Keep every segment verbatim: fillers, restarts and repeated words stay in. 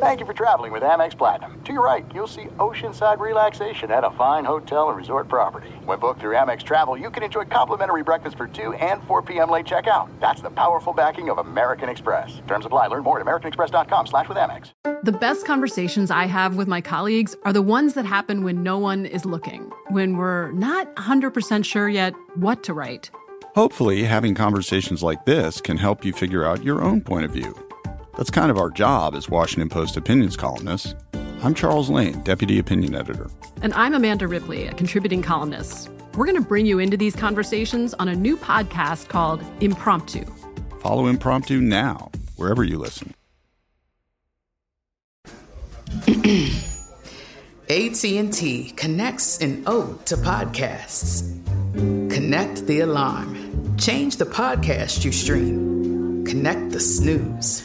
Thank you for traveling with Amex Platinum. To your right, you'll see oceanside relaxation at a fine hotel and resort property. When booked through Amex Travel, you can enjoy complimentary breakfast for two and four p.m. late checkout. That's the powerful backing of American Express. Terms apply. Learn more at americanexpress.com slash with Amex. The best conversations I have with my colleagues are the ones that happen when no one is looking, when we're not one hundred percent sure yet what to write. Hopefully, having conversations like this can help you figure out your own point of view. That's kind of our job as Washington Post opinions columnists. I'm Charles Lane, Deputy Opinion Editor. And I'm Amanda Ripley, a contributing columnist. We're going to bring you into these conversations on a new podcast called Impromptu. Follow Impromptu now, wherever you listen. A T and T connects an ode to podcasts. Connect the alarm. Change the podcast you stream. Connect the snooze.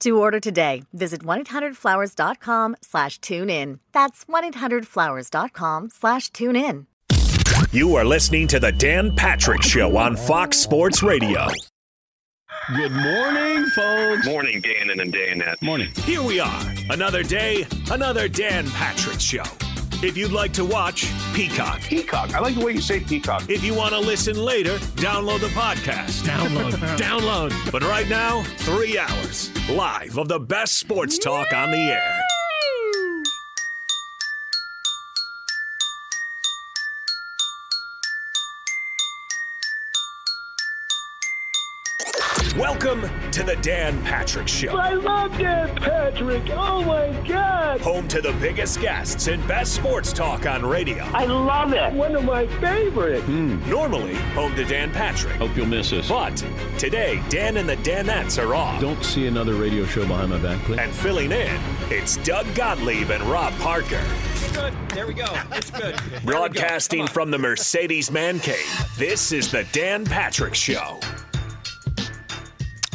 To order today, visit one eight hundred flowers dot com slash tune in. That's one eight hundred flowers dot com slash tune in. You are listening to the Dan Patrick Show on Fox Sports Radio. Good morning, folks. Morning, Dan and Danette. Morning. Here we are. Another day, another Dan Patrick Show. If you'd like to watch, Peacock. Peacock. I like the way you say Peacock. If you want to listen later, download the podcast. Download. Download. But right now, three hours live of the best sports talk Yay! On the air. Welcome to the Dan Patrick Show. I love Dan Patrick. Oh, my God. Home to the biggest guests and best sports talk on radio. I love it. One of my favorites. Mm. Normally, home to Dan Patrick. Hope you'll miss us. But today, Dan and the Danettes are off. Don't see another radio show behind my back, please. And filling in, it's Doug Gottlieb and Rob Parker. It's good. There we go. It's good. Broadcasting from the Mercedes Man Cave, this is the Dan Patrick Show.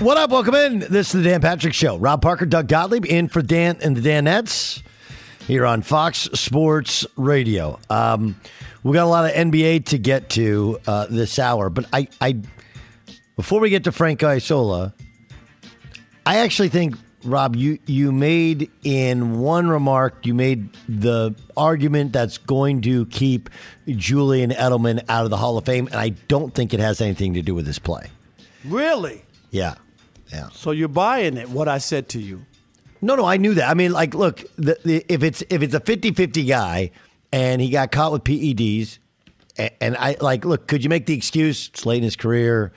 What up? Welcome in. This is the Dan Patrick Show. Rob Parker, Doug Gottlieb, in for Dan and the Danettes here on Fox Sports Radio. Um, we got a lot of N B A to get to uh, this hour, but I, I, before we get to Frank Isola, I actually think, Rob, you you made in one remark, you made the argument that's going to keep Julian Edelman out of the Hall of Fame, and I don't think it has anything to do with his play. Really? Yeah. Yeah. So you're buying it, what I said to you. No, no, I knew that. I mean, like, look, the, the, if it's if it's a fifty-fifty guy and he got caught with P E Ds, and, and I, like, look, could you make the excuse, it's late in his career,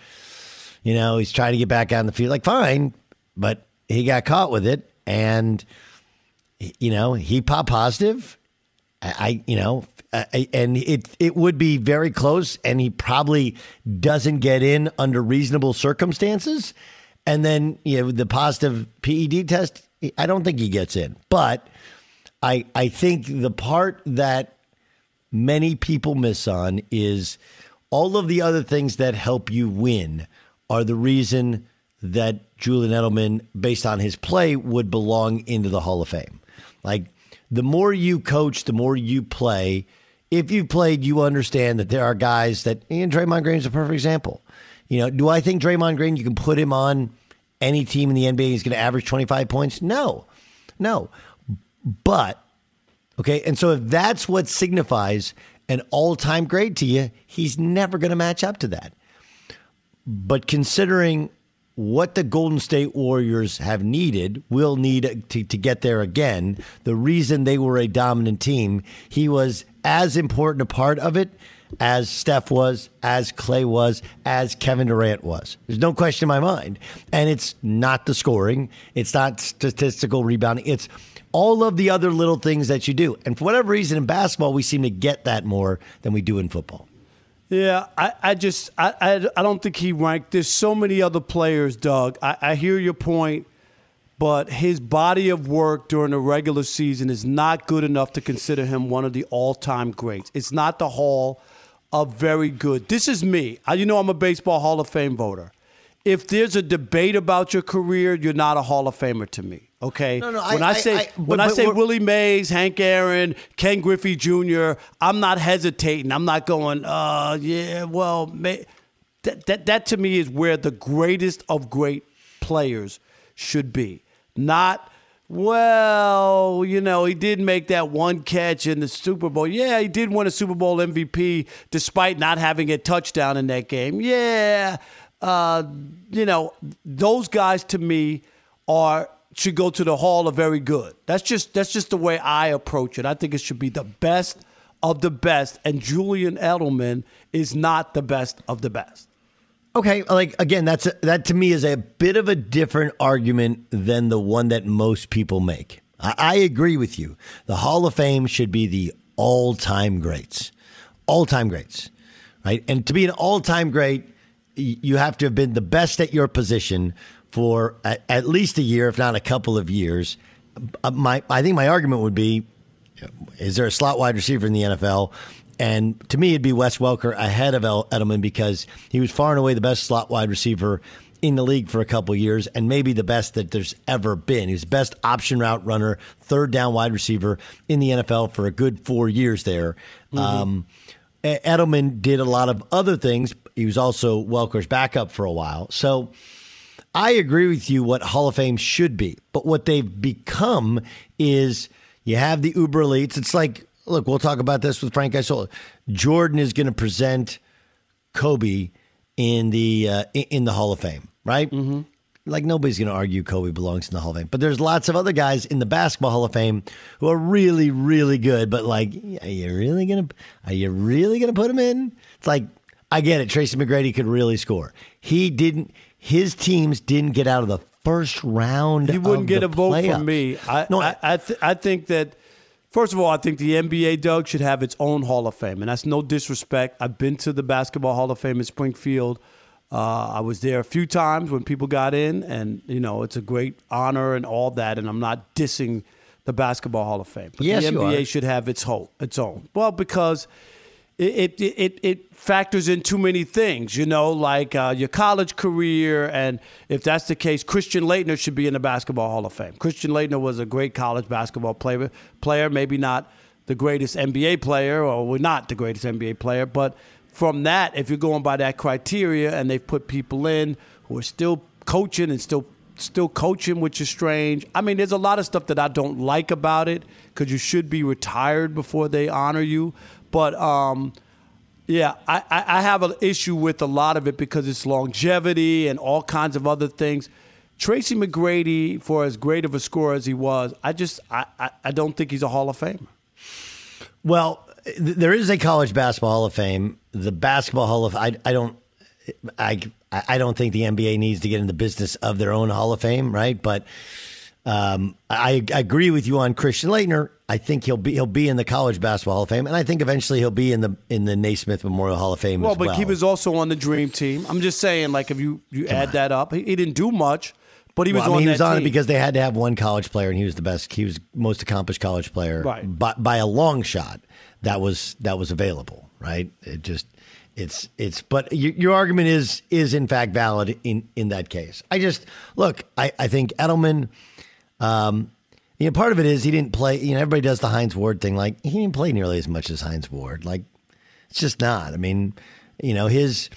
you know, he's trying to get back out in the field. Like, fine, but he got caught with it, and you know he popped positive. I, I you know, I, and it it would be very close, and he probably doesn't get in under reasonable circumstances. And then you know the positive P E D test, I don't think he gets in. But I I think the part that many people miss on is all of the other things that help you win are the reason that Julian Edelman, based on his play, would belong into the Hall of Fame. Like, the more you coach, the more you play. If you've played, you understand that there are guys that, and Draymond Green's a perfect example. You know, do I think Draymond Green, you can put him on any team in the N B A, he's going to average twenty-five points? No, no. But, okay, and so if that's what signifies an all-time great to you, he's never going to match up to that. But considering what the Golden State Warriors have needed, will need to, to get there again, the reason they were a dominant team, he was as important a part of it as Steph was, as Clay was, as Kevin Durant was. There's no question in my mind. And it's not the scoring. It's not statistical rebounding. It's all of the other little things that you do. And for whatever reason, in basketball, we seem to get that more than we do in football. Yeah, I, I just I, I I don't think he ranked. There's so many other players, Doug. I, I hear your point, but his body of work during the regular season is not good enough to consider him one of the all-time greats. It's not the Hall of Very Good. This is me. I, you know I'm a baseball Hall of Fame voter. If there's a debate about your career, you're not a Hall of Famer to me. Okay. No, no, when I, I say I, I, but, when I say Willie Mays, Hank Aaron, Ken Griffey Junior, I'm not hesitating. I'm not going, uh, yeah, well, may, that that that to me is where the greatest of great players should be. Not, well, you know, he did make that one catch in the Super Bowl. Yeah, he did win a Super Bowl M V P despite not having a touchdown in that game. Yeah, uh, you know, those guys to me are. Should go to the Hall of Very Good. That's just that's just the way I approach it. I think it should be the best of the best, and Julian Edelman is not the best of the best. Okay, like again, that's a, that to me is a bit of a different argument than the one that most people make. I, I agree with you. The Hall of Fame should be the all-time greats, all-time greats, right? And to be an all-time great, you have to have been the best at your position for at least a year, if not a couple of years. My, I think my argument would be, is there a slot wide receiver in the N F L? And to me, it'd be Wes Welker ahead of Edelman because he was far and away the best slot wide receiver in the league for a couple of years and maybe the best that there's ever been. He was best option route runner, third down wide receiver in the N F L for a good four years there. Mm-hmm. Um, Edelman did a lot of other things. He was also Welker's backup for a while. So I agree with you what Hall of Fame should be, but what they've become is you have the uber elites. It's like, look, we'll talk about this with Frank Isola. Jordan is going to present Kobe in the uh, in the Hall of Fame, right? Mm-hmm. Like nobody's going to argue Kobe belongs in the Hall of Fame, but there's lots of other guys in the basketball Hall of Fame who are really, really good. But like, are you really going to are you really going to put him in? It's like, I get it. Tracy McGrady could really score. He didn't. His teams didn't get out of the first round. He wouldn't of get the a vote playoffs. From me. I no, I I, th- I think that first of all, I think the N B A, Doug, should have its own Hall of Fame, and that's no disrespect. I've been to the Basketball Hall of Fame in Springfield. Uh, I was there a few times when people got in, and you know it's a great honor and all that. And I'm not dissing the Basketball Hall of Fame, but yes, the N B A should have its whole its own. Well, because It, it it it factors in too many things, you know, like uh, your college career. And if that's the case, Christian Laettner should be in the Basketball Hall of Fame. Christian Laettner was a great college basketball player, player maybe not the greatest N B A player, or we're not the greatest N B A player. But from that, if you're going by that criteria and they've put people in who are still coaching and still still coaching, which is strange. I mean, there's a lot of stuff that I don't like about it because you should be retired before they honor you. But, um, yeah, I, I have an issue with a lot of it because it's longevity and all kinds of other things. Tracy McGrady, for as great of a scorer as he was, I just I, I, I don't think he's a Hall of Famer. Well, there is a college basketball Hall of Fame. The basketball Hall of I I don't I I don't think the N B A needs to get in the business of their own Hall of Fame, right? But Um, I, I agree with you on Christian Laettner. I think he'll be he'll be in the College Basketball Hall of Fame, and I think eventually he'll be in the in the Naismith Memorial Hall of Fame. Well, as well. But he was also on the Dream Team. I'm just saying, like, if you, you add on. that up, he, he didn't do much, but he was well, on I mean, that He was on team. it because they had to have one college player, and he was the best. He was most accomplished college player, right? By, by a long shot, that was that was available, right? It just it's it's. But your, your argument is is in fact valid in in that case. I just look. I I think Edelman. Um, You know, part of it is he didn't play, you know, everybody does the Hines Ward thing. Like, he didn't play nearly as much as Hines Ward. Like, it's just not. I mean, you know, his,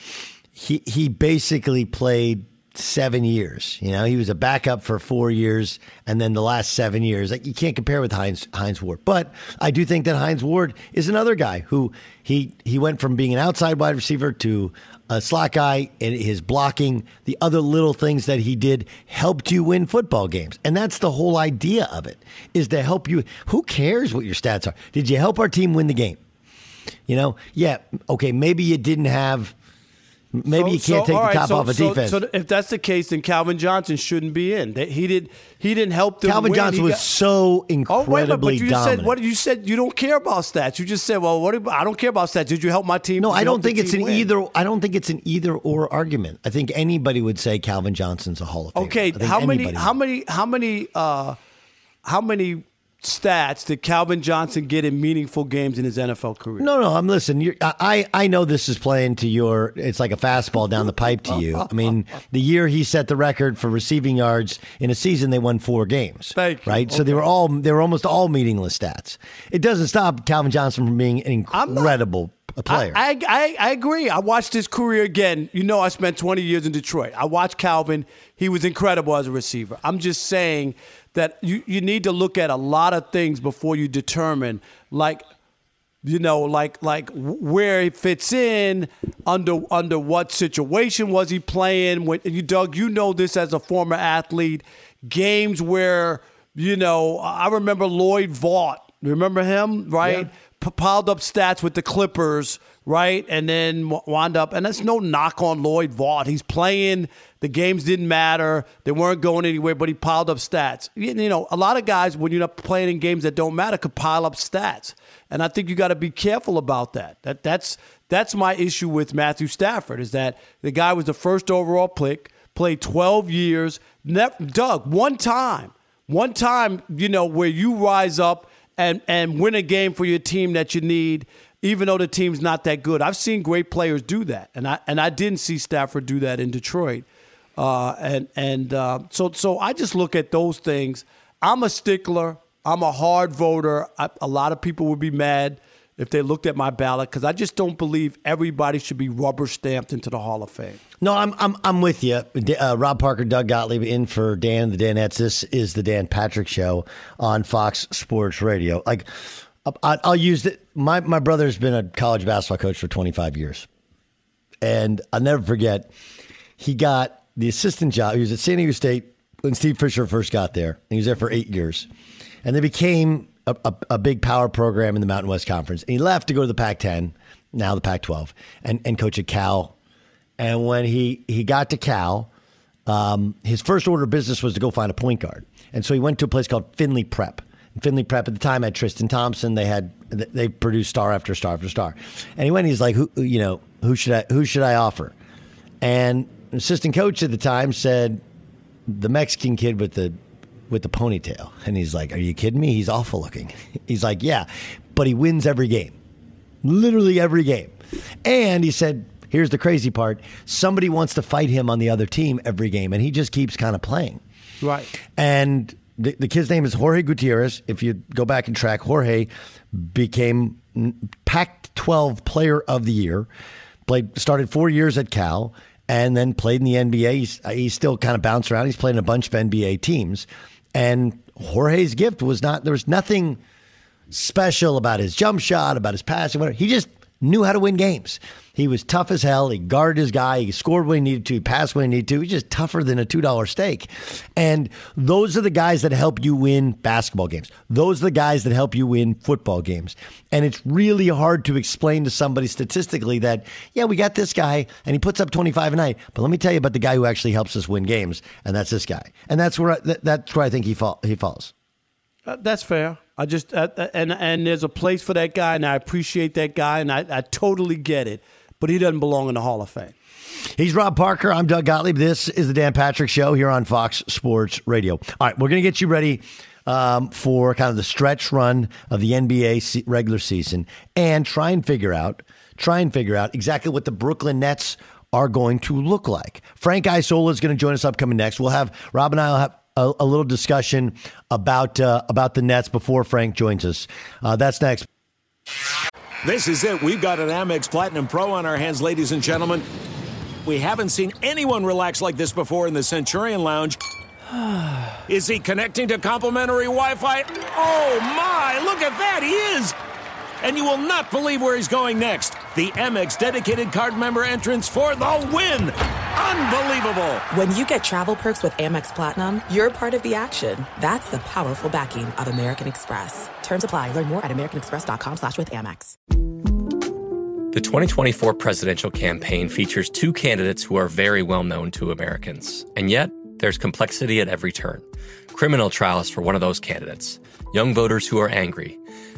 he, he basically played seven years. You know, he was a backup for four years and then the last seven years. Like, you can't compare with Hines, Hines Ward. But I do think that Hines Ward is another guy who he, he went from being an outside wide receiver to a slot guy, and his blocking, the other little things that he did helped you win football games. And that's the whole idea of it, is to help you. Who cares what your stats are? Did you help our team win the game? You know, yeah, okay, maybe you didn't have, maybe so, you can't so, take right, the top so, off a so, defense. So if that's the case, then Calvin Johnson shouldn't be in. He, did, he didn't help them Calvin win. Johnson he was got, so incredibly oh, wait, but, but you dominant. Said, what, you said you don't care about stats. You just said, well, what? I don't care about stats. Did you help my team? No, I don't think it's an win? either. I don't think it's an either or argument. I think anybody would say Calvin Johnson's a Hall of Famer. Okay, how many, how many? How many? Uh, how many? Stats did Calvin Johnson get in meaningful games in his N F L career? No, no, I'm listen. You're, I I know this is playing to your. It's like a fastball down the pipe to you. I mean, the year he set the record for receiving yards in a season, they won four games. Thank you. Right, okay. So they were all they were almost all meaningless stats. It doesn't stop Calvin Johnson from being an incredible player. I, I I agree. I watched his career again. You know, I spent twenty years in Detroit. I watched Calvin. He was incredible as a receiver. I'm just saying that you, you need to look at a lot of things before you determine, like, you know, like like where he fits in, under under what situation was he playing. When you Doug, you know this as a former athlete, games where, you know, I remember Lloyd Vaught. Remember him, right? Yeah. P- piled up stats with the Clippers, right? And then wound up, and that's no knock on Lloyd Vaught. He's playing. The games didn't matter. They weren't going anywhere, but he piled up stats. You, you know, a lot of guys, when you're not playing in games that don't matter, could pile up stats. And I think you got to be careful about that. That that's that's my issue with Matthew Stafford, is that the guy was the first overall pick, played twelve years. Never, Doug, one time, one time, you know, where you rise up and and win a game for your team that you need, even though the team's not that good. I've seen great players do that, and I and I didn't see Stafford do that in Detroit. Uh, and and uh, so so I just look at those things. I'm a stickler. I'm a hard voter. I, a lot of people would be mad if they looked at my ballot, because I just don't believe everybody should be rubber stamped into the Hall of Fame. No, I'm I'm I'm with you. Uh, Rob Parker, Doug Gottlieb in for Dan, the Danettes. This is the Dan Patrick Show on Fox Sports Radio. Like, I, I'll use the, my my brother's been a college basketball coach for twenty-five years, and I'll never forget. He got the assistant job. He was at San Diego State when Steve Fisher first got there, and he was there for eight years, and they became A, a, a big power program in the Mountain West Conference. And he left to go to the Pac ten, now the Pac twelve, and, and coach at Cal. And when he, he got to Cal, um, his first order of business was to go find a point guard. And so he went to a place called Findlay Prep. And Findlay Prep at the time had Tristan Thompson. They had they produced star after star after star. And he went. And he's like, who you know who should I who should I offer? And an assistant coach at the time said, the Mexican kid with the with the ponytail. And he's like, are you kidding me? He's awful looking. He's like, yeah, but he wins every game, literally every game. And he said, here's the crazy part. Somebody wants to fight him on the other team every game. And he just keeps kind of playing. Right. And the, the kid's name is Jorge Gutierrez. If you go back and track, Jorge became Pac twelve player of the year, played, started four years at Cal, and then played in the N B A. He's, he's still kind of bounced around. He's played in a bunch of N B A teams. And Jorge's gift was not, there was nothing special about his jump shot, about his passing, whatever. He just knew how to win games. He was tough as hell. He guarded his guy. He scored when he needed to. He passed when he needed to. He's just tougher than a two dollar steak. And those are the guys that help you win basketball games. Those are the guys that help you win football games. And it's really hard to explain to somebody statistically that, yeah, we got this guy, and he puts up twenty-five a night. But let me tell you about the guy who actually helps us win games, and that's this guy. And that's where I, that's where I think he fall, he falls. Uh, that's fair. I just uh, and and there's a place for that guy, and I appreciate that guy, and I, I totally get it. But he doesn't belong in the Hall of Fame. He's Rob Parker. I'm Doug Gottlieb. This is the Dan Patrick Show here on Fox Sports Radio. All right, we're going to get you ready um, for kind of the stretch run of the N B A regular season and try and figure out, try and figure out exactly what the Brooklyn Nets are going to look like. Frank Isola is going to join us upcoming next. We'll have Rob and I will have a, a little discussion about uh, about the Nets before Frank joins us. Uh, that's next. This is it. We've got an Amex Platinum Pro on our hands, ladies and gentlemen. We haven't seen anyone relax like this before in the Centurion Lounge. Is he connecting to complimentary Wi-Fi? Oh, my. Look at that. He is. And you will not believe where he's going next. The Amex dedicated card member entrance for the win. Unbelievable. When you get travel perks with Amex Platinum, you're part of the action. That's the powerful backing of American Express. Terms apply. Learn more at americanexpress.com slash with Amex. The twenty twenty-four presidential campaign features two candidates who are very well known to Americans. And yet, there's complexity at every turn. Criminal trials for one of those candidates. Young voters who are angry.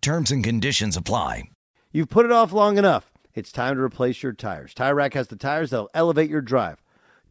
Terms and conditions apply. You've put it off long enough. It's time to replace your tires. Tire Rack has the tires that'll elevate your drive.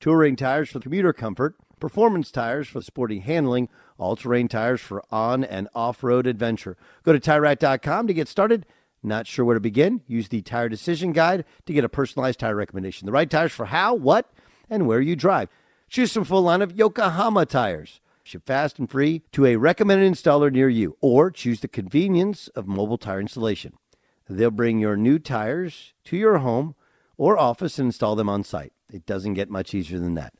Touring tires for commuter comfort. Performance tires for sporty handling. All-terrain tires for on- and off-road adventure. Go to Tire Rack dot com to get started. Not sure where to begin? Use the Tire Decision Guide to get a personalized tire recommendation. The right tires for how, what, and where you drive. Choose from a full line of Yokohama tires. Ship fast and free to a recommended installer near you, or choose the convenience of mobile tire installation. They'll bring your new tires to your home or office and install them on site. It doesn't get much easier than that.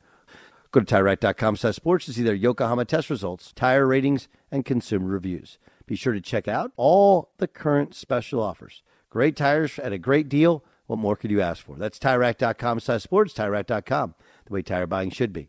Go to TireRack.com slash sports to see their Yokohama test results, tire ratings, and consumer reviews. Be sure to check out all the current special offers. Great tires at a great deal. What more could you ask for? That's TireRack.com slash sports, TireRack dot com, the way tire buying should be.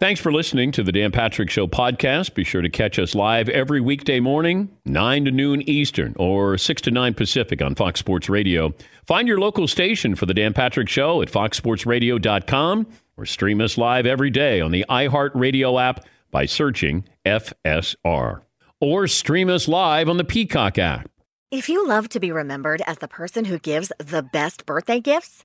Thanks for listening to the Dan Patrick Show podcast. Be sure to catch us live every weekday morning, nine to noon Eastern or six to nine Pacific on Fox Sports Radio. Find your local station for the Dan Patrick Show at fox sports radio dot com or stream us live every day on the iHeartRadio app by searching F S R. Or stream us live on the Peacock app. If you love to be remembered as the person who gives the best birthday gifts,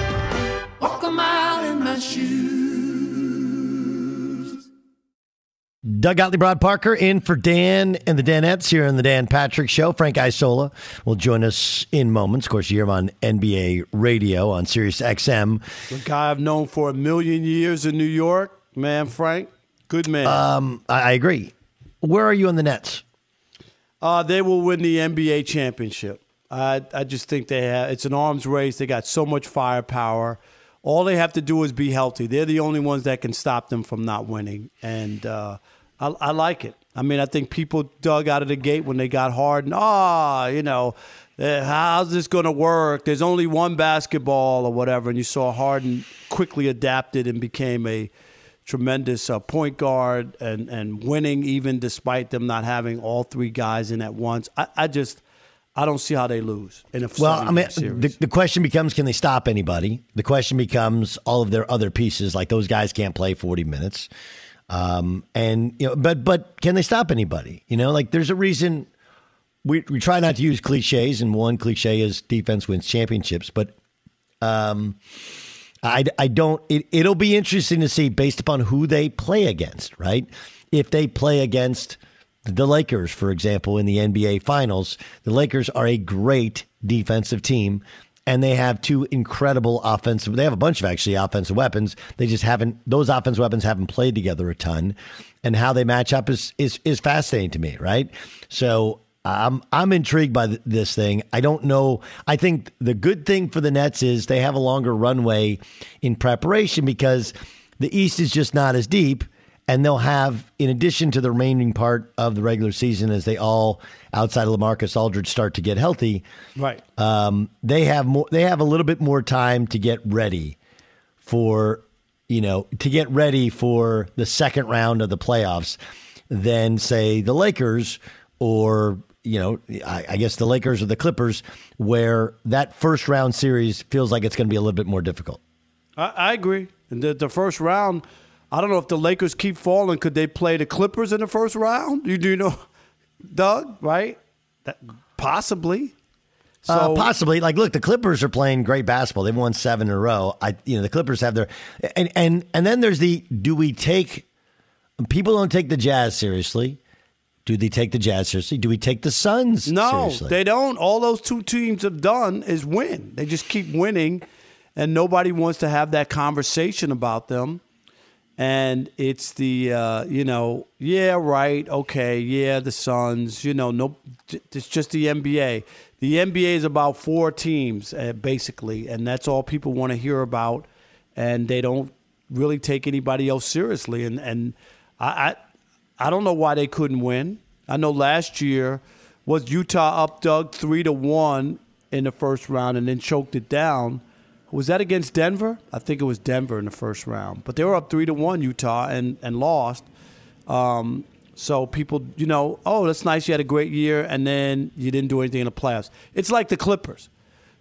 Walk a mile in my shoes. Doug Gottlieb Parker in for Dan and the Danettes here on the Dan Patrick Show. Frank Isola will join us in moments. Of course, you hear him on N B A radio on Sirius X M. The guy I've known for a million years in New York. Man, Frank, good man. Um, I agree. Where are you on the Nets? Uh, they will win the N B A championship. I, I just think they have. It's an arms race. They got so much firepower. All they have to do is be healthy. They're the only ones that can stop them from not winning. And uh, I, I like it. I mean, I think people dug out of the gate when they got Harden. Ah, oh, you know, how's this going to work? There's only one basketball or whatever. And you saw Harden quickly adapted and became a tremendous uh, point guard and, and winning even despite them not having all three guys in at once. I, I just... I don't see how they lose. In a well, I mean, the, the question becomes, can they stop anybody? The question becomes all of their other pieces, like those guys can't play forty minutes, um, and you know, but but can they stop anybody? You know, like there's a reason we we try not to use cliches, and one cliche is defense wins championships. But um, I I don't. It, it'll be interesting to see based upon who they play against, right? If they play against the Lakers, for example, in the N B A Finals, the Lakers are a great defensive team, and they have two incredible offensive. They have a bunch of actually offensive weapons. They just haven't; those offensive weapons haven't played together a ton, and how they match up is is is fascinating to me, right? So I'm I'm intrigued by th- this thing. I don't know. I think the good thing for the Nets is they have a longer runway in preparation because the East is just not as deep. And they'll have, in addition to the remaining part of the regular season, as they all, outside of LaMarcus Aldridge, start to get healthy, right? Um, they have more. They have a little bit more time to get ready for, you know, to get ready for the second round of the playoffs than say the Lakers or you know, I, I guess the Lakers or the Clippers, where that first round series feels like it's going to be a little bit more difficult. I, I agree. And the, the first round. I don't know if the Lakers keep falling. Could they play the Clippers in the first round? You do know, Doug, right? That, possibly. So, uh, possibly. Like, look, the Clippers are playing great basketball. They've won seven in a row. I, you know, the Clippers have their and and and then there's the do we take people don't take the Jazz seriously. Do they take the Jazz seriously? Do we take the Suns no, seriously? No, they don't. All those two teams have done is win. They just keep winning, and nobody wants to have that conversation about them. And it's the, uh, you know, yeah, right, okay, yeah, the Suns, you know, no, it's just the N B A. The N B A is about four teams, uh, basically, and that's all people want to hear about, and they don't really take anybody else seriously. And and I, I I don't know why they couldn't win. I know last year was Utah up, Doug, three to one in the first round and then choked it down. Was that against Denver? I think it was Denver in the first round. But they were up three to one, Utah, and and lost. Um, so people, you know, oh, that's nice. You had a great year, and then you didn't do anything in the playoffs. It's like the Clippers.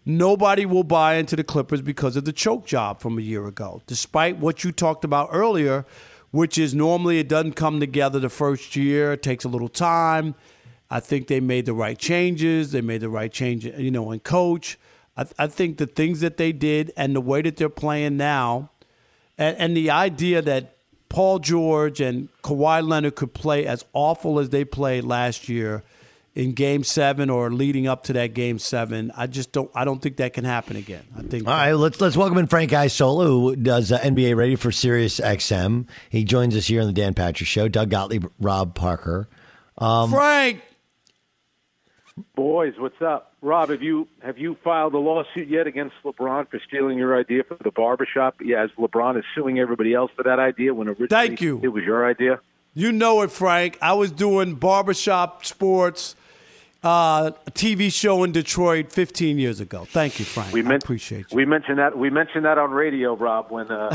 Nobody will buy into the Clippers because of the choke job from a year ago, despite what you talked about earlier, which is normally it doesn't come together the first year. It takes a little time. I think they made the right changes. They made the right change, you know, in coach. I, th- I think the things that they did and the way that they're playing now and, and the idea that Paul George and Kawhi Leonard could play as awful as they played last year in Game Seven or leading up to that Game Seven. I just don't. I don't think that can happen again. I think. All right, let's let's welcome in Frank Isola, who does uh, N B A Radio for Sirius X M. He joins us here on the Dan Patrick Show. Doug Gottlieb, Rob Parker, um, Frank. Boys, what's up, Rob? Have you have you filed a lawsuit yet against LeBron for stealing your idea for the barbershop? Yeah, as LeBron is suing everybody else for that idea when originally Thank you. it was your idea. You know it, Frank. I was doing barbershop sports. Uh, a T V show in Detroit fifteen years ago. Thank you, Frank. We men- I appreciate you. We mentioned that. We mentioned that on radio, Rob, when uh,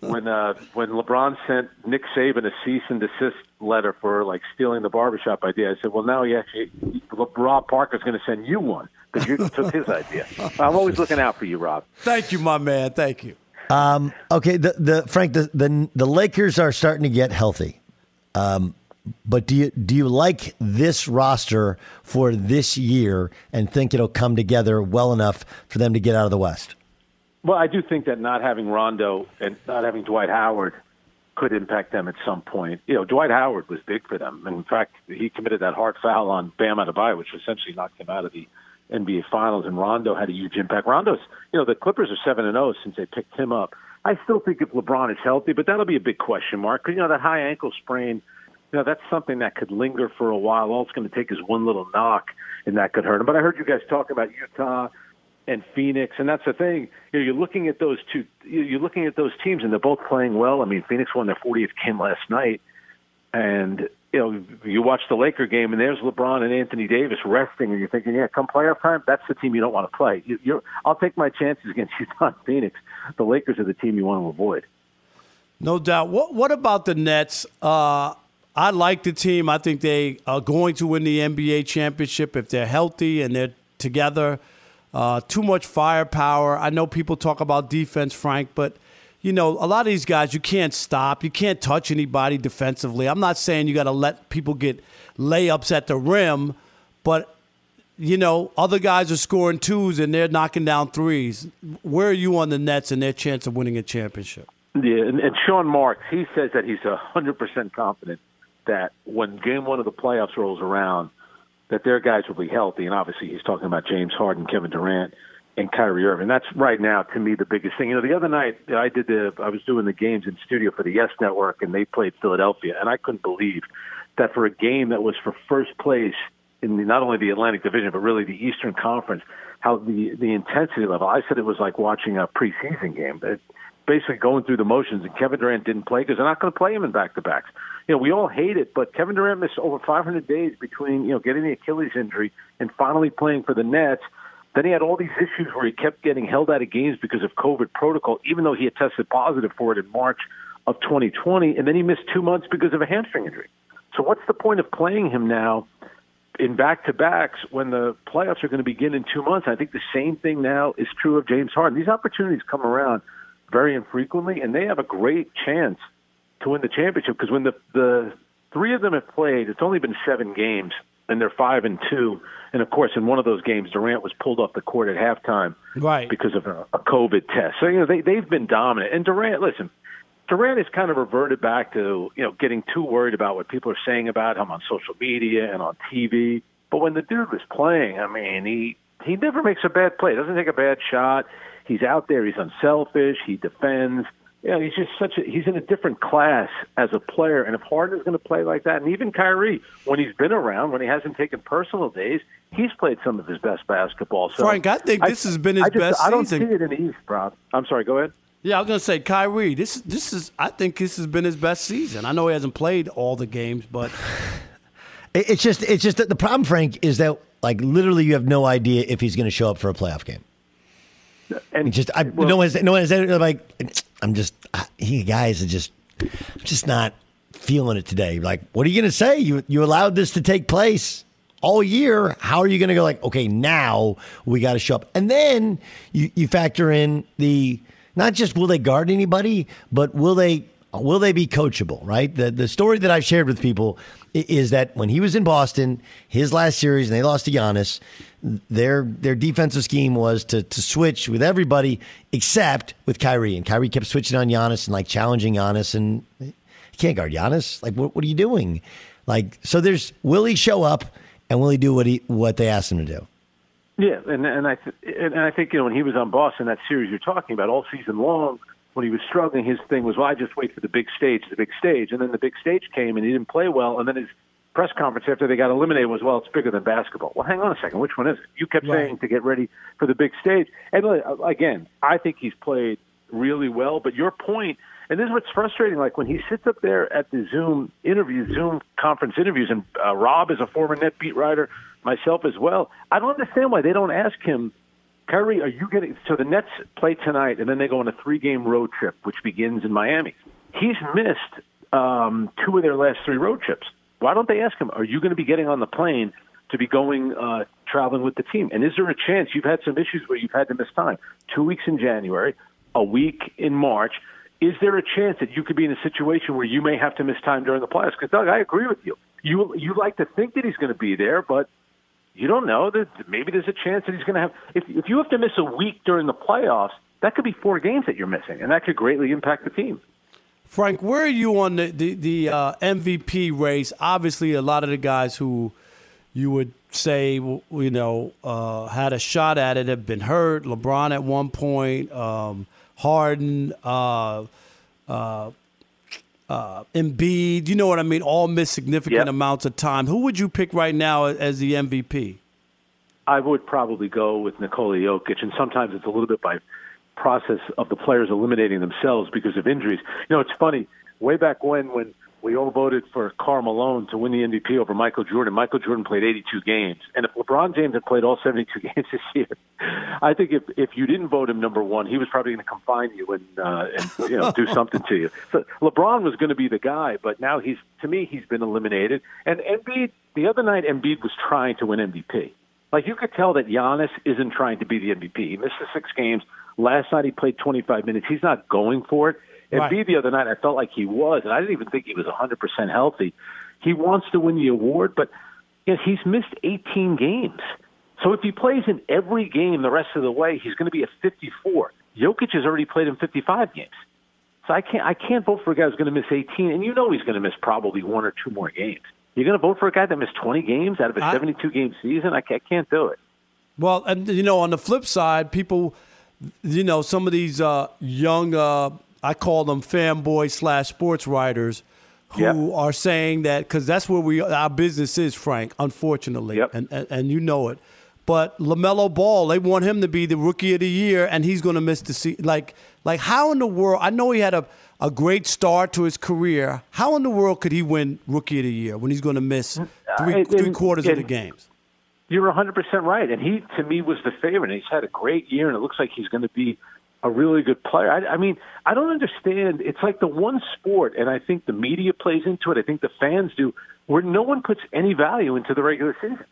when uh, when LeBron sent Nick Saban a cease and desist letter for like stealing the barbershop idea. I said, well, now he actually Rob Parker's going to send you one because you took his idea. I'm always looking out for you, Rob. Thank you, my man. Thank you. Um, okay, the the Frank the, the the Lakers are starting to get healthy. Um, But do you do you like this roster for this year and think it'll come together well enough for them to get out of the West? Well, I do think that not having Rondo and not having Dwight Howard could impact them at some point. You know, Dwight Howard was big for them. And in fact, he committed that hard foul on Bam Adebayo, which essentially knocked him out of the N B A Finals. And Rondo had a huge impact. Rondo's, you know, the Clippers are seven and oh since they picked him up. I still think if LeBron is healthy, but that'll be a big question mark. Because, you know, that high ankle sprain, you know, that's something that could linger for a while. All it's going to take is one little knock, and that could hurt him. But I heard you guys talk about Utah and Phoenix, and that's the thing. You know, you're looking at those two. You're looking at those teams, and they're both playing well. I mean, Phoenix won their fortieth game last night, and you know, you watch the Laker game, and there's LeBron and Anthony Davis resting, and you're thinking, yeah, come playoff time, that's the team you don't want to play. You, you're, I'll take my chances against Utah and Phoenix. The Lakers are the team you want to avoid. No doubt. What What about the Nets? Uh, I like the team. I think they are going to win the N B A championship if they're healthy and they're together. Uh, too much firepower. I know people talk about defense, Frank, but, you know, a lot of these guys you can't stop. You can't touch anybody defensively. I'm not saying you got to let people get layups at the rim, but, you know, other guys are scoring twos and they're knocking down threes. Where are you on the Nets and their chance of winning a championship? Yeah, and, and Sean Marks, he says that he's one hundred percent confident that when game one of the playoffs rolls around, that their guys will be healthy. And obviously he's talking about James Harden, Kevin Durant, and Kyrie Irving. That's right now, to me, the biggest thing. You know, the other night I did the I was doing the games in studio for the Yes Network, and they played Philadelphia. And I couldn't believe that for a game that was for first place in the, not only the Atlantic Division, but really the Eastern Conference, how the, the intensity level. I said it was like watching a preseason game. It, basically going through the motions, and Kevin Durant didn't play because they're not going to play him in back-to-backs. You know, we all hate it, but Kevin Durant missed over five hundred days between, you know, getting the Achilles injury and finally playing for the Nets. Then he had all these issues where he kept getting held out of games because of COVID protocol, even though he had tested positive for it in March of twenty twenty, and then he missed two months because of a hamstring injury. So what's the point of playing him now in back-to-backs when the playoffs are going to begin in two months? I think the same thing now is true of James Harden. These opportunities come around very infrequently, and they have a great chance to win the championship because when the the three of them have played, it's only been seven games, and they're five and two. And of course, in one of those games, Durant was pulled off the court at halftime, right, because of a, a COVID test. So you know they they've been dominant. And Durant, listen, Durant has kind of reverted back to you know getting too worried about what people are saying about him on social media and on T V. But when the dude was playing, I mean, he he never makes a bad play. Doesn't take a bad shot. He's out there. He's unselfish. He defends. You know, he's just such a, he's in a different class as a player. And if Harden is going to play like that, and even Kyrie, when he's been around, when he hasn't taken personal days, he's played some of his best basketball. So Frank, I think this I, has been his I just, best season. I don't season. see it in the East, Rob. I'm sorry. Go ahead. Yeah, I was going to say Kyrie. This this is I think this has been his best season. I know he hasn't played all the games, but it's just it's just that the problem, Frank, is that like literally you have no idea if he's going to show up for a playoff game. And just I well, no one's no one's like I'm just he guys are just just not feeling it today. Like, what are you going to say? You you allowed this to take place all year. How are you going to go? Like, okay, now we got to show up, and then you, you factor in the not just will they guard anybody, but will they will they be coachable? Right. The the story that I've shared with people is that when he was in Boston, his last series, and they lost to Giannis. Their their defensive scheme was to to switch with everybody except with Kyrie, and Kyrie kept switching on Giannis and like challenging Giannis, and you can't guard Giannis. Like, what, what are you doing? Like, so there's will he show up, and will he do what he what they asked him to do? Yeah, and and I th- and I think you know when he was on Boston, that series you're talking about all season long, when he was struggling, his thing was, well, I just wait for the big stage, the big stage, and then the big stage came and he didn't play well, and then his press conference after they got eliminated was, well, it's bigger than basketball. Well, hang on a second, which one is it? You kept right. saying to get ready for the big stage, and again, I think he's played really well. But your point, and this is what's frustrating, like when he sits up there at the Zoom interview, Zoom conference interviews, and uh, Rob is a former net beat writer, myself as well, I don't understand why they don't ask him, Kyrie, are you getting – so the Nets play tonight, and then they go on a three-game road trip, which begins in Miami. He's missed um, two of their last three road trips. Why don't they ask him, are you going to be getting on the plane to be going uh, traveling with the team? And is there a chance you've had some issues where you've had to miss time? Two weeks in January, a week in March. Is there a chance that you could be in a situation where you may have to miss time during the playoffs? Because, Doug, I agree with you. You you like to think that he's going to be there, but – you don't know. Maybe there's a chance that he's going to have – if if you have to miss a week during the playoffs, that could be four games that you're missing, and that could greatly impact the team. Frank, where are you on the, the, the uh, M V P race? Obviously, a lot of the guys who you would say, you know, uh, had a shot at it have been hurt. LeBron at one point, um, Harden, uh, uh, Uh, Embiid, you know what I mean, all missed significant yep. amounts of time. Who would you pick right now as the M V P? I would probably go with Nikola Jokic, and sometimes it's a little bit by process of the players eliminating themselves because of injuries. You know, it's funny, way back when, when we all voted for Karl Malone to win the M V P over Michael Jordan, Michael Jordan played eighty-two games. And if LeBron James had played all seventy-two games this year, I think if, if you didn't vote him number one, he was probably going to confine you and, uh, and you know do something to you. So LeBron was going to be the guy, but now he's to me he's been eliminated. And Embiid, the other night Embiid was trying to win M V P. Like you could tell that Giannis isn't trying to be the M V P. He missed the six games. Last night he played twenty-five minutes. He's not going for it. Right. Embiid the other night, I felt like he was, and I didn't even think he was one hundred percent healthy. He wants to win the award, but you know, he's missed eighteen games. So if he plays in every game the rest of the way, he's going to be a fifty-four. Jokic has already played in fifty-five games. So I can't I can't vote for a guy who's going to miss eighteen, and you know he's going to miss probably one or two more games. You're going to vote for a guy that missed twenty games out of a seventy-two-game season? I can't, I can't do it. Well, and you know, on the flip side, people, you know, some of these uh, young uh, – I call them fanboy slash sports writers who yep. are saying that because that's where we our business is, Frank, unfortunately, yep. and, and and you know it. But LaMelo Ball, they want him to be the rookie of the year, and he's going to miss the season. Like, like how in the world – I know he had a, a great start to his career. How in the world could he win rookie of the year when he's going to miss three, uh, three quarters it, of the games? You're one hundred percent right, and he, to me, was the favorite. He's had a great year, and it looks like he's going to be – a really good player. I, I mean, I don't understand. It's like the one sport, and I think the media plays into it. I think the fans do, where no one puts any value into the regular season.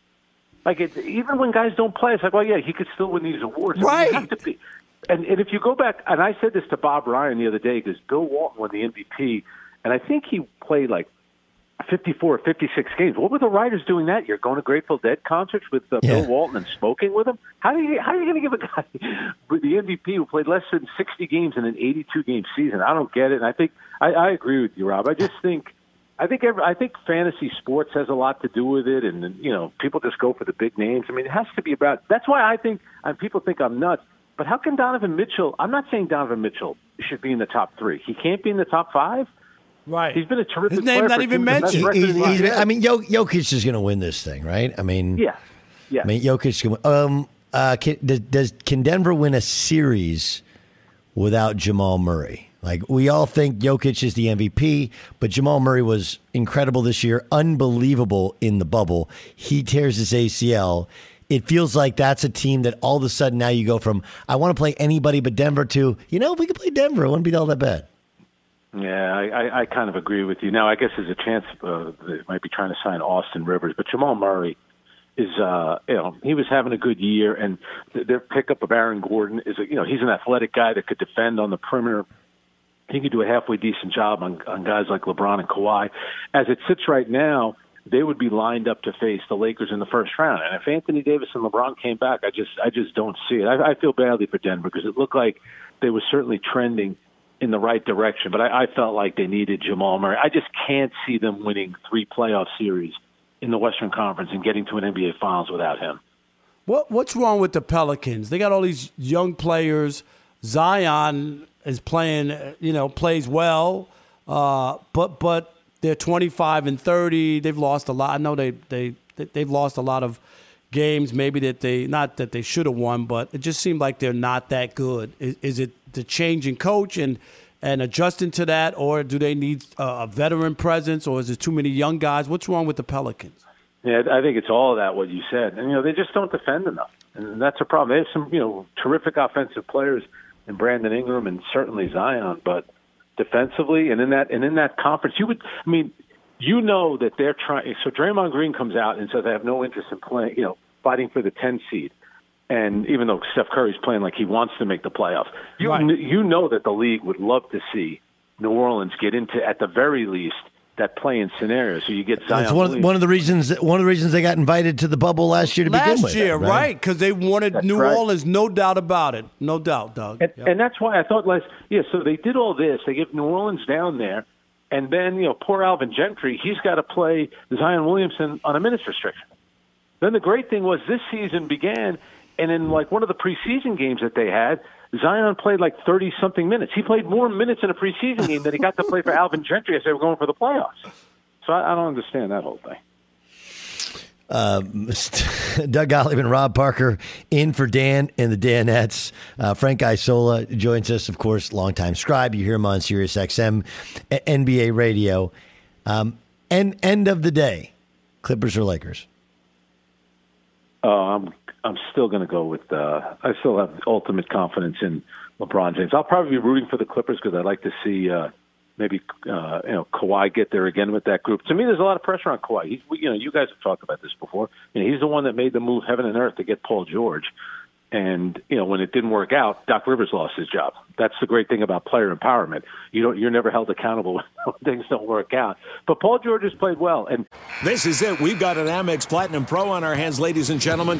Like it, even when guys don't play, it's like, well, yeah, he could still win these awards. Right. You have to be, and, and if you go back, and I said this to Bob Ryan the other day because Bill Walton won the M V P, and I think he played like fifty-four or fifty-six games. What were the writers doing that year? Going to Grateful Dead concerts with uh, yeah. Bill Walton and smoking with him? How do you how are you going to give a guy with the M V P who played less than sixty games in an eighty-two game season? I don't get it. And I think I, I agree with you, Rob. I just think I think every, I think fantasy sports has a lot to do with it, and, and you know people just go for the big names. I mean, it has to be about. That's why I think and people think I'm nuts. But how can Donovan Mitchell? I'm not saying Donovan Mitchell should be in the top three. He can't be in the top five. Right, he's been a terrific. His name not even mentioned. He, he, he's been, I mean, Jokic is going to win this thing, right? I mean, yeah, yeah. I mean, Jokic can. Um, uh, can, does, does can Denver win a series without Jamal Murray? Like we all think Jokic is the M V P, but Jamal Murray was incredible this year, unbelievable in the bubble. He tears his A C L. It feels like that's a team that all of a sudden now you go from I want to play anybody but Denver to you know if we could play Denver, it wouldn't be all that bad. Yeah, I, I, I kind of agree with you. Now, I guess there's a chance uh, they might be trying to sign Austin Rivers, but Jamal Murray is, uh, you know, he was having a good year, and th- their pickup of Aaron Gordon is, a, you know, he's an athletic guy that could defend on the perimeter. He could do a halfway decent job on, on guys like LeBron and Kawhi. As it sits right now, they would be lined up to face the Lakers in the first round. And if Anthony Davis and LeBron came back, I just, I just don't see it. I, I feel badly for Denver because it looked like they were certainly trending in the right direction, but I, I felt like they needed Jamal Murray. I just can't see them winning three playoff series in the Western Conference and getting to an N B A Finals without him. What What's wrong with the Pelicans? They got all these young players. Zion is playing, you know, plays well, uh, but but they're twenty-five and thirty. They've lost a lot. I know they they they've lost a lot of games. Maybe that they not that they should have won, but it just seemed like they're not that good. Is, is it the change in coach and and adjusting to that, or do they need a veteran presence, or is it too many young guys? What's wrong with the Pelicans? Yeah, I think it's all of that, what you said. And, you know, they just don't defend enough. And that's a problem. They have some, you know, terrific offensive players in Brandon Ingram and certainly Zion, but defensively and in that and in that conference, you would, I mean, you know that they're trying. So Draymond Green comes out and says, I have no interest in playing, you know, fighting for the ten seed. And even though Steph Curry's playing like he wants to make the playoffs, you, right. you know that the league would love to see New Orleans get into, at the very least, that play-in scenario, so you get Zion. That's one, one of the reasons. One of the reasons they got invited to the bubble last year to last begin with. Last year, right? Because right, they wanted that's New right. Orleans, no doubt about it, no doubt, Doug. And, yep. and that's why I thought last. Yeah, so they did all this. They get New Orleans down there, and then you know, poor Alvin Gentry, he's got to play Zion Williamson on a minutes restriction. Then the great thing was this season began, and in like one of the preseason games that they had, Zion played like thirty-something minutes. He played more minutes in a preseason game than he got to play for Alvin Gentry as they were going for the playoffs. So I, I don't understand that whole thing. Uh, Doug Gottlieb and Rob Parker in for Dan and the Danettes. Uh, Frank Isola joins us, of course, longtime scribe. You hear him on Sirius X M, N B A radio. Um, and end of the day, Clippers or Lakers? Oh, I'm I'm still going to go with uh, – I still have ultimate confidence in LeBron James. I'll probably be rooting for the Clippers because I'd like to see uh, maybe uh, you know, Kawhi get there again with that group. To me, there's a lot of pressure on Kawhi. He's, you know, you guys have talked about this before. You know, he's the one that made the move heaven and earth to get Paul George. And you know, when it didn't work out, Doc Rivers lost his job. That's the great thing about player empowerment. You don't, you're never held accountable when things don't work out. But Paul George has played well. And this is it. We've got an Amex Platinum Pro on our hands, ladies and gentlemen.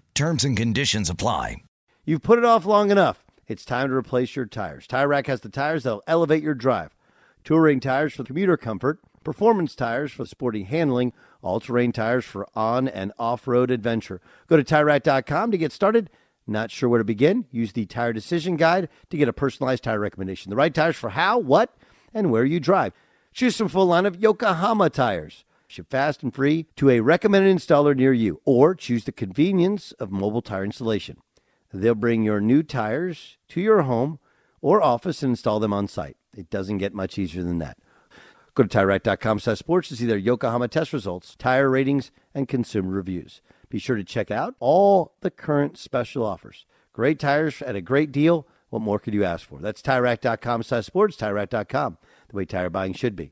Terms and conditions apply. You've put it off long enough. It's time to replace your tires. Tire Rack has the tires that'll elevate your drive. Touring tires for commuter comfort, performance tires for sporty handling, all-terrain tires for on- and off-road adventure. Go to Tire Rack dot com to get started. Not sure where to begin? Use the Tire Decision Guide to get a personalized tire recommendation. The right tires for how, what, and where you drive. Choose from a full line of Yokohama tires. Ship fast and free to a recommended installer near you, or choose the convenience of mobile tire installation. They'll bring your new tires to your home or office and install them on site. It doesn't get much easier than that. Go to TireRack.com slash sports to see their Yokohama test results, tire ratings, and consumer reviews. Be sure to check out all the current special offers. Great tires at a great deal. What more could you ask for? That's TireRack.com slash sports, TireRack dot com, the way tire buying should be.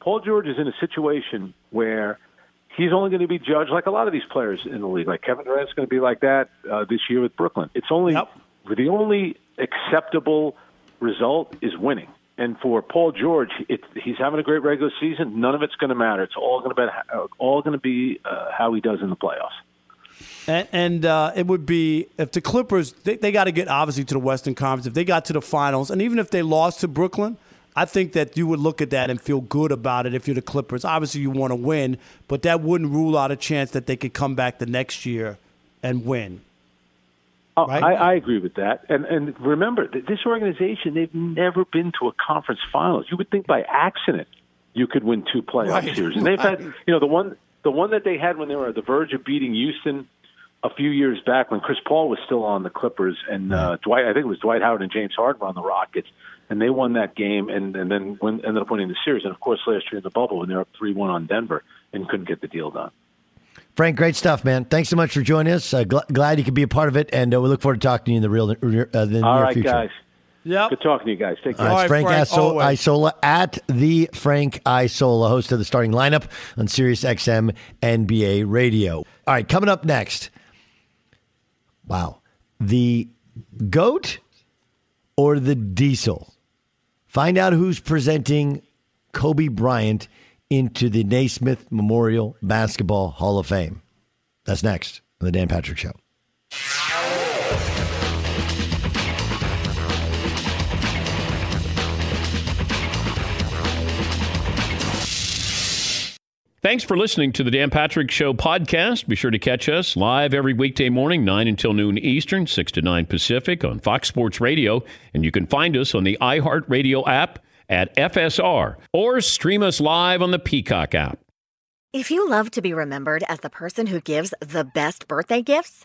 Paul George is in a situation where he's only going to be judged like a lot of these players in the league. Like Kevin Durant's going to be like that uh, this year with Brooklyn. It's only yep. the only acceptable result is winning. And for Paul George, it, he's having a great regular season. None of it's going to matter. It's all going to be all going to be uh, how he does in the playoffs. And, and uh, it would be if the Clippers they, they got to get obviously to the Western Conference. If they got to the finals, and even if they lost to Brooklyn. I think that you would look at that and feel good about it if you're the Clippers. Obviously, you want to win, but that wouldn't rule out a chance that they could come back the next year and win. Oh, right? I, I agree with that. And, and remember, this organization, they've never been to a conference finals. You would think by accident you could win two playoff right. series. And they've had, you know, the one, the one that they had when they were on the verge of beating Houston a few years back when Chris Paul was still on the Clippers and uh, Dwight, I think it was Dwight Howard and James Harden were on the Rockets. And they won that game and, and then win, ended up winning the series. And, of course, last year in the bubble when they were up three one on Denver and couldn't get the deal done. Frank, great stuff, man. Thanks so much for joining us. Uh, gl- glad you could be a part of it. And uh, we look forward to talking to you in the, real, uh, the All near right, future. All right, guys. Yep. Good talking to you guys. Take care. All right, Frank, Frank Isola, Isola at the Frank Isola, host of The Starting Lineup on Sirius X M N B A Radio. All right, coming up next. Wow. The GOAT or the Diesel? Find out who's presenting Kobe Bryant into the Naismith Memorial Basketball Hall of Fame. That's next on The Dan Patrick Show. Thanks for listening to the Dan Patrick Show podcast. Be sure to catch us live every weekday morning, nine until noon Eastern, six to nine Pacific on Fox Sports Radio. And you can find us on the iHeartRadio app at F S R or stream us live on the Peacock app. If you love to be remembered as the person who gives the best birthday gifts,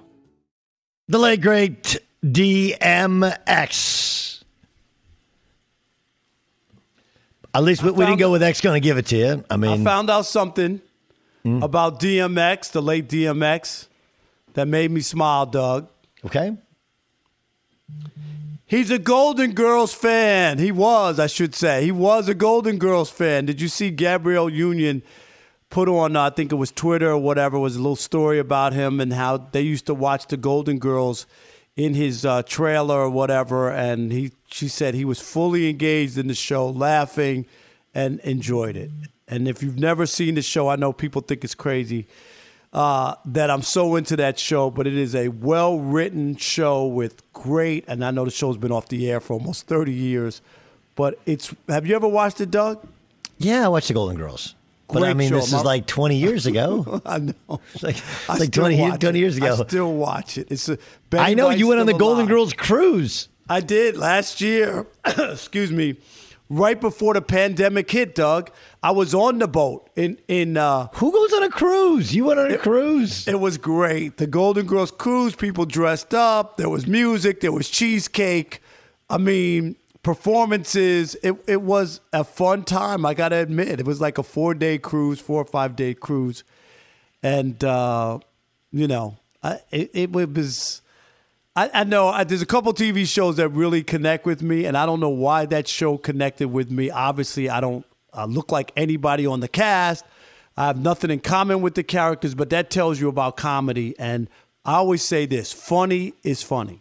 The late, great D M X. At least we, we didn't go with X going to give it to you. I mean, I found out something mm. about D M X, the late D M X, that made me smile, Doug. Okay. He's a Golden Girls fan. He was, I should say. He was a Golden Girls fan. Did you see Gabrielle Union put on, uh, I think it was Twitter or whatever, was a little story about him and how they used to watch the Golden Girls in his uh, trailer or whatever, and he she said he was fully engaged in the show, laughing, and enjoyed it. And if you've never seen the show, I know people think it's crazy uh, that I'm so into that show, but it is a well-written show with great, and I know the show's been off the air for almost thirty years, but it's, have you ever watched it, Doug? Yeah, I watched The Golden Girls. But I mean, show. this My, is like twenty years ago. I know. It's like, it's I like twenty, twenty years ago. I still watch it. It's a, I know White's you went on the alive. Golden Girls cruise. I did last year. Excuse me. right before the pandemic hit, Doug. I was on the boat in in. Uh, Who goes on a cruise? You went on a it, cruise. It was great. The Golden Girls cruise. People dressed up. There was music. There was cheesecake. I mean, performances. It it was a fun time. I gotta admit, it was like a four day cruise, four or five day cruise, and uh, you know, I, it, it was. I, I know I, there's a couple T V shows that really connect with me, and I don't know why that show connected with me. Obviously, I don't I look like anybody on the cast. I have nothing in common with the characters, but that tells you about comedy. And I always say this: funny is funny.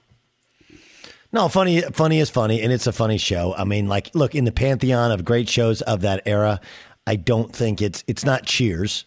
No, funny, funny is funny, and it's a funny show. I mean, like, look, in the pantheon of great shows of that era, I don't think it's it's not Cheers,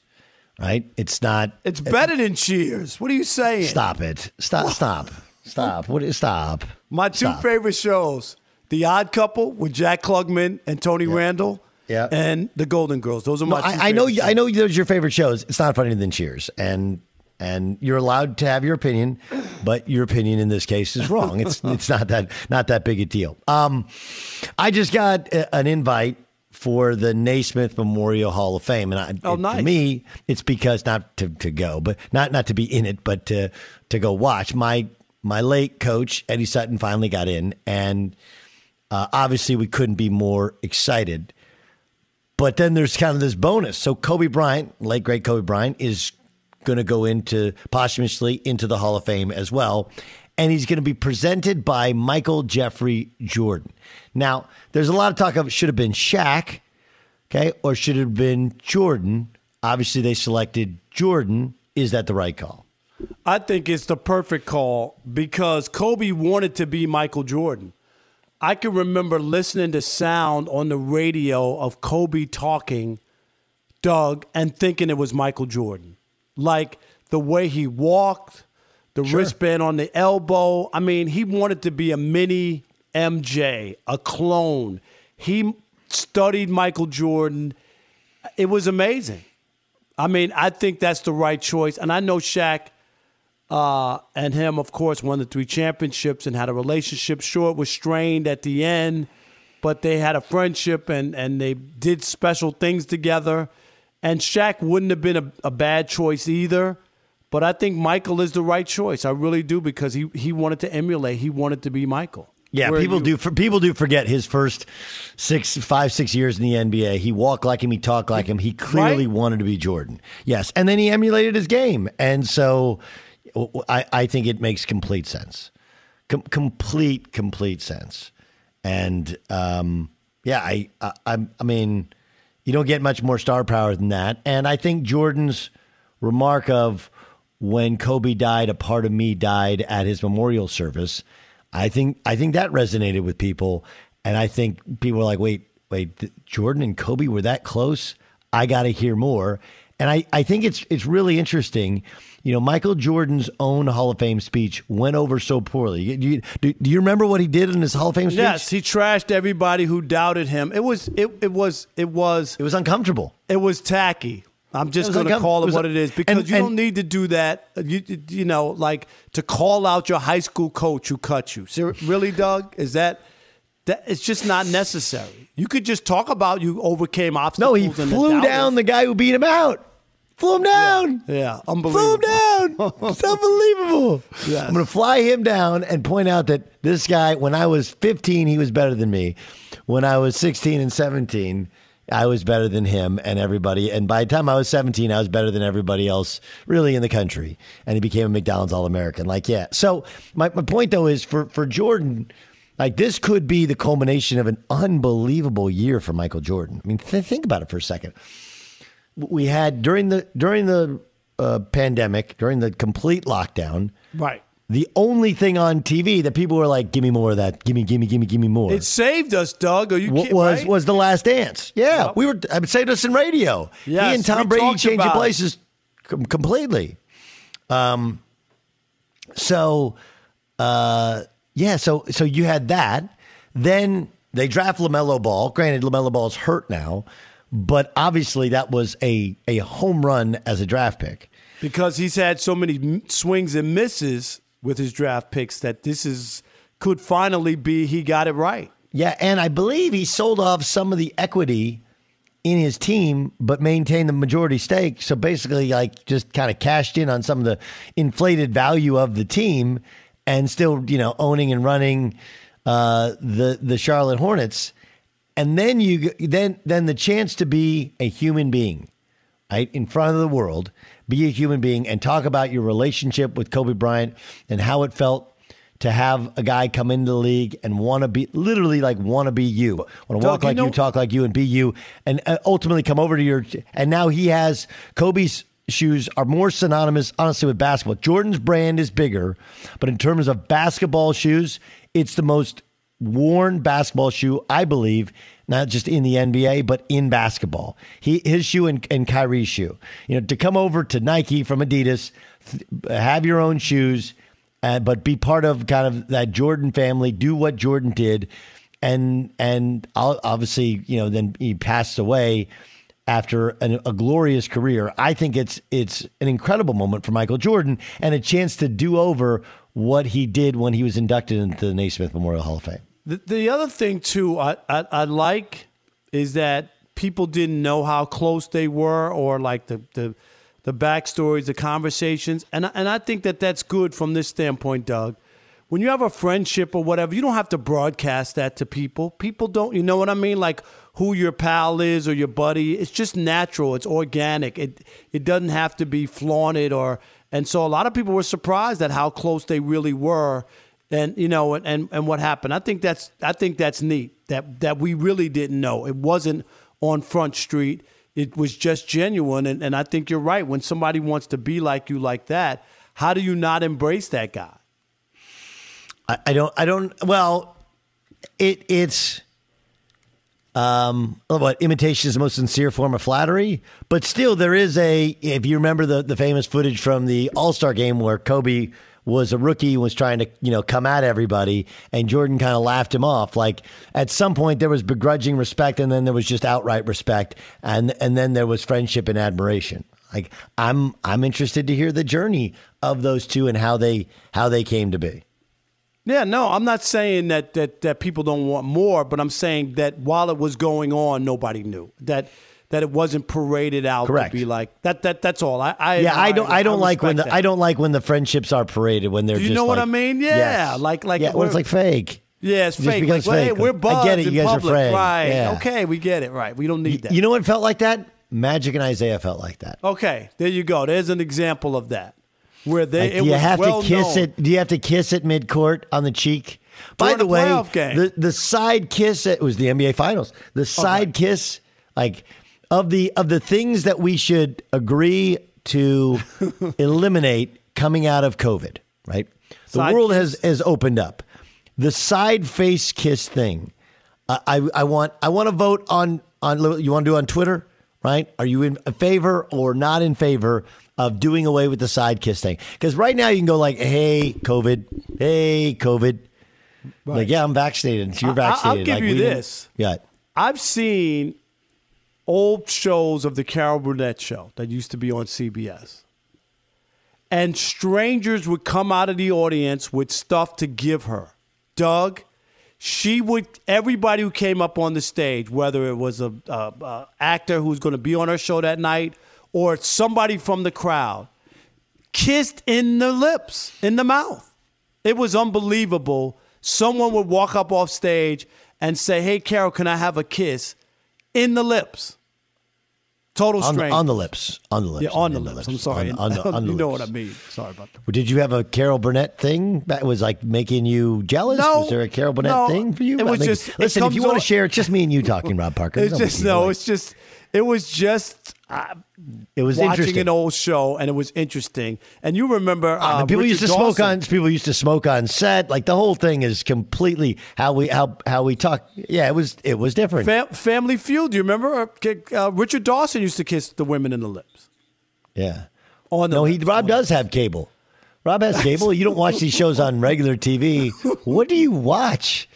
right? It's not. It's better than Cheers. What are you saying? Stop it! Stop! What? Stop! Stop! What is stop? My two stop. favorite shows: The Odd Couple with Jack Klugman and Tony yeah. Randall, yeah, and The Golden Girls. Those are my. No, two I, I know. Shows. I know those are your favorite shows. It's not funnier than Cheers, and. And you're allowed to have your opinion, but your opinion in this case is wrong. It's it's not that not that big a deal. Um, I just got a, an invite for the Naismith Memorial Hall of Fame, and I, oh, it, nice. to me, it's because not to, to go, but not not to be in it, but to to go watch. My my late coach Eddie Sutton finally got in, and uh, obviously we couldn't be more excited. But then there's kind of this bonus. So Kobe Bryant, late great Kobe Bryant, is going to go into posthumously into the Hall of Fame as well. And he's going to be presented by Michael Jeffrey Jordan. Now, there's a lot of talk of should have been Shaq, okay, or should have been Jordan. Obviously, they selected Jordan. Is that the right call? I think it's the perfect call because Kobe wanted to be Michael Jordan. I can remember listening to sound on the radio of Kobe talking, Doug, and thinking it was Michael Jordan. Like the way he walked, the sure. wristband on the elbow. I mean, he wanted to be a mini M J, a clone. He studied Michael Jordan. It was amazing. I mean, I think that's the right choice. And I know Shaq uh, and him, of course, won the three championships and had a relationship. Sure, it was strained at the end, but they had a friendship and, and they did special things together. And Shaq wouldn't have been a, a bad choice either, but I think Michael is the right choice. I really do because he, he wanted to emulate. He wanted to be Michael. Yeah, Where people do for, people do forget his first six, five, six years in the N B A. He walked like him. He talked like him. He clearly right? wanted to be Jordan. Yes, and then he emulated his game. And so I, I think it makes complete sense. Com- complete, complete sense. And, um, yeah, I, I, I, I mean... You don't get much more star power than that. And I think Jordan's remark of when Kobe died, a part of me died at his memorial service. I think I think that resonated with people. And I think people were like, wait, wait, Jordan and Kobe were that close? I got to hear more. And I, I think it's it's really interesting. You know, Michael Jordan's own Hall of Fame speech went over so poorly. Do you, do, do you remember what he did in his Hall of Fame speech? Yes, he trashed everybody who doubted him. It was it it was it was it was uncomfortable. It was tacky. I'm just going to call it, it what it is because and, you and, don't need to do that. You you know, like to call out your high school coach who cut you. Really, Doug? Is that that? It's just not necessary. You could just talk about you overcame obstacles. No, he and flew the down the guy who beat him out. Flew him down. Yeah, yeah. Unbelievable. Flew him down. It's unbelievable. Yes. I'm going to fly him down and point out that this guy, when I was fifteen, he was better than me. When I was sixteen and seventeen, I was better than him and everybody. And by the time I was seventeen, I was better than everybody else really in the country. And he became a McDonald's All-American. Like, yeah. So my, my point, though, is for, for Jordan, like this could be the culmination of an unbelievable year for Michael Jordan. I mean, th- think about it for a second. We had during the during the uh, pandemic, during the complete lockdown, right? The only thing on T V that people were like, "Give me more of that! Give me, give me, give me, give me more!" It saved us, Doug. Are you kidding? Was right? was The Last Dance? Yeah, yep. we were. It saved us in radio. Yeah, he and Tom Brady changing places com- completely. Um. So, uh, yeah. So so you had that. Then they draft LaMelo Ball. Granted, LaMelo Ball's hurt now. But obviously, that was a, a home run as a draft pick. Because he's had so many swings and misses with his draft picks that this is could finally be he got it right. Yeah, and I believe he sold off some of the equity in his team, but maintained the majority stake. So basically, like, just kind of cashed in on some of the inflated value of the team, and still, you know, owning and running uh, the the Charlotte Hornets. And then you then then the chance to be a human being, right, in front of the world, be a human being, and talk about your relationship with Kobe Bryant and how it felt to have a guy come into the league and want to be, literally like want to be you, want to walk like you, talk like you, and be you, and ultimately come over to your, and now he has, Kobe's shoes are more synonymous, honestly, with basketball. Jordan's brand is bigger, but in terms of basketball shoes, it's the most worn basketball shoe, I believe, not just in the N B A, but in basketball. He, his shoe and, and Kyrie's shoe. You know, to come over to Nike from Adidas, th- have your own shoes, Uh, but be part of kind of that Jordan family, do what Jordan did. And and obviously, you know, then he passed away after an, a glorious career. I think it's it's an incredible moment for Michael Jordan and a chance to do over what he did when he was inducted into the Naismith Memorial Hall of Fame. The, the other thing, too, I, I, I like is that people didn't know how close they were, or like the the – the backstories, the conversations. And, and I think that that's good from this standpoint, Doug. When you have a friendship or whatever, you don't have to broadcast that to people. People don't, you know what I mean? Like who your pal is or your buddy. It's just natural. It's organic. It it doesn't have to be flaunted. or. And so a lot of people were surprised at how close they really were and, you know, and, and, and what happened. I think that's I think that's neat, that that we really didn't know. It wasn't on Front Street. It was just genuine, and, and I think you're right. When somebody wants to be like you like that, how do you not embrace that guy? I, I don't. I don't. Well, it it's. Um, what imitation is the most sincere form of flattery, but still there is a. If you remember the the famous footage from the All-Star game where Kobe was a rookie, was trying to, you know, come at everybody, and Jordan kind of laughed him off. Like at some point there was begrudging respect, and then there was just outright respect, and and then there was friendship and admiration. Like I'm I'm interested to hear the journey of those two and how they how they came to be. Yeah, no, I'm not saying that that that people don't want more, but I'm saying that while it was going on, nobody knew that. That it wasn't paraded out. Correct. To be like that. That that's all. I, I yeah. I don't. I, I don't I like when the, I don't like when the friendships are paraded when they're. Do you just know like, what I mean? Yeah. Yes. Like like yeah. Well, it's like fake. Yeah, it's, it's fake. Like, well, fake. Hey, we're buds. I get it. In you guys public. Are friends. Right. Yeah. Okay. We get it. Right. We don't need that. You know what felt like that? Magic and Isaiah felt like that. Okay. There you go. There's an example of that. Where they. Like, it do you was have well to kiss known. It? Do you have to kiss it mid-court on the cheek? By the way, the the side kiss. It was the N B A Finals. The side kiss, like. Of the of the things that we should agree to eliminate coming out of COVID, right? The side world kiss. has has opened up. The side face kiss thing. Uh, I I want I want to vote on on you want to do on Twitter, right? Are you in favor or not in favor of doing away with the side kiss thing? Because right now you can go like, hey COVID, hey COVID, right. Like yeah, I'm vaccinated. So you're vaccinated. I, I'll give like, you this. Yeah, I've seen. Old shows of the Carol Burnett show that used to be on C B S. And strangers would come out of the audience with stuff to give her. Doug, she would, everybody who came up on the stage, whether it was a, a, a actor who was going to be on her show that night or somebody from the crowd, kissed in the lips, in the mouth. It was unbelievable. Someone would walk up off stage and say, hey, Carol, can I have a kiss? In the lips. Total strain. On, on the lips. On the lips. Yeah, on, on the, the lips. lips. I'm sorry. On, on the, on the you know lips. What I mean. Sorry about that. Well, did you have a Carol Burnett thing that was like making you jealous? No, was there a Carol Burnett no, thing for you? It was making, just, listen, it if you on, want to share, it's just me and you talking, Rob Parker. It's just, no, it's just, it was just uh, it was watching an old show, and it was interesting. And you remember uh, and people Richard used to Dawson. smoke on. People used to smoke on set. Like the whole thing is completely how we how how we talk. Yeah, it was it was different. Fam- Family Feud. Do you remember uh, Richard Dawson used to kiss the women in the lips? Yeah. On the no, he Rob does have cable. Rob has cable. You don't watch these shows on regular T V. What do you watch?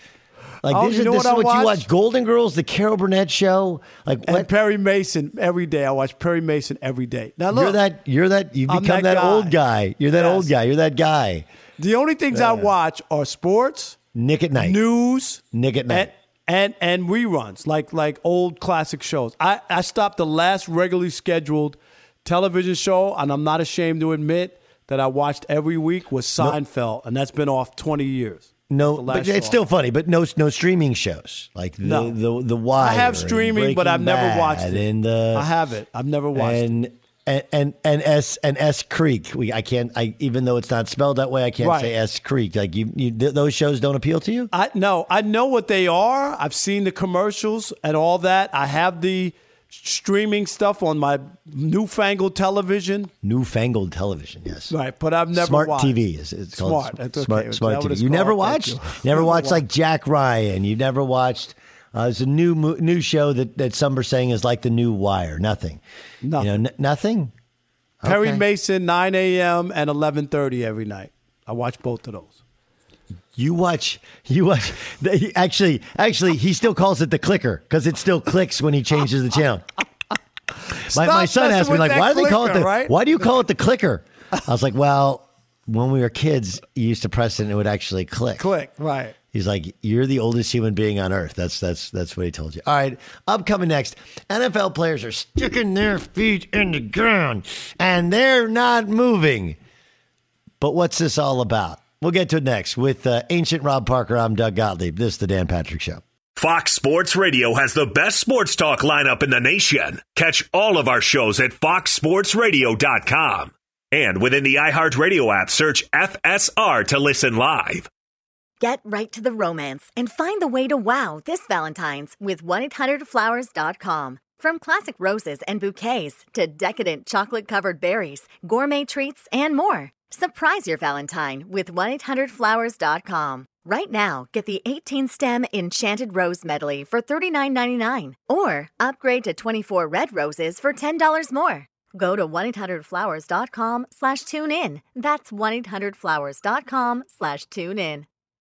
Like oh, this, you know this what is what I watch? You watch Golden Girls, the Carol Burnett show, like and what? Perry Mason every day. I watch Perry Mason every day. Now look, you're that you're that you've become that, that guy. old guy. You're that yes. old guy. You're that guy. The only things yeah. I watch are sports, Nick at Night, news, Nick at Night, And and reruns, like like old classic shows. I, I stopped the last regularly scheduled television show, and I'm not ashamed to admit that I watched every week was Seinfeld, and that's been off twenty years. No, but it's still funny, but no no streaming shows. Like the no. the, the, the Wire. I have streaming, but I've never watched it. The, I have it. I've never watched and, it. And and and S and S Creek. We I can't. I even though it's not spelled that way, I can't right. say S Creek. Like you, you, th- those shows don't appeal to you. I no. I know what they are. I've seen the commercials and all that. I have the streaming stuff on my newfangled television. Newfangled television, yes. Right, but I've never smart watched smart T V. Is it's smart. Called That's smart, okay. smart T V. You never watched. You. You never, never watched like Jack Ryan. You never watched. Uh, it's a new new show that, that some are saying is like the new Wire. Nothing. Nothing. You know, n- nothing? Okay. Perry Mason, nine a.m. and eleven thirty every night. I watch both of those. You watch, you watch. They, actually, actually, he still calls it the clicker because it still clicks when he changes the channel. my, my son asked me, like, why do clicker, they call it the? Right? Why do you call it the clicker? I was like, well, when we were kids, you used to press it and it would actually click. Click, right. He's like, you're the oldest human being on earth. That's that's that's what he told you. All right, upcoming next, N F L players are sticking their feet in the ground and they're not moving. But what's this all about? We'll get to it next with uh, Ancient Rob Parker. I'm Doug Gottlieb. This is the Dan Patrick Show. Fox Sports Radio has the best sports talk lineup in the nation. Catch all of our shows at fox sports radio dot com. And within the iHeartRadio app, search F S R to listen live. Get right to the romance and find the way to wow this Valentine's with one eight hundred flowers dot com. From classic roses and bouquets to decadent chocolate-covered berries, gourmet treats, and more. Surprise your Valentine with one eight hundred flowers dot com. Right now, get the eighteen-stem Enchanted Rose Medley for thirty-nine ninety-nine or upgrade to twenty-four red roses for ten dollars more. Go to one eight hundred flowers dot com slash tune in. That's one eight hundred flowers dot com slash tune in.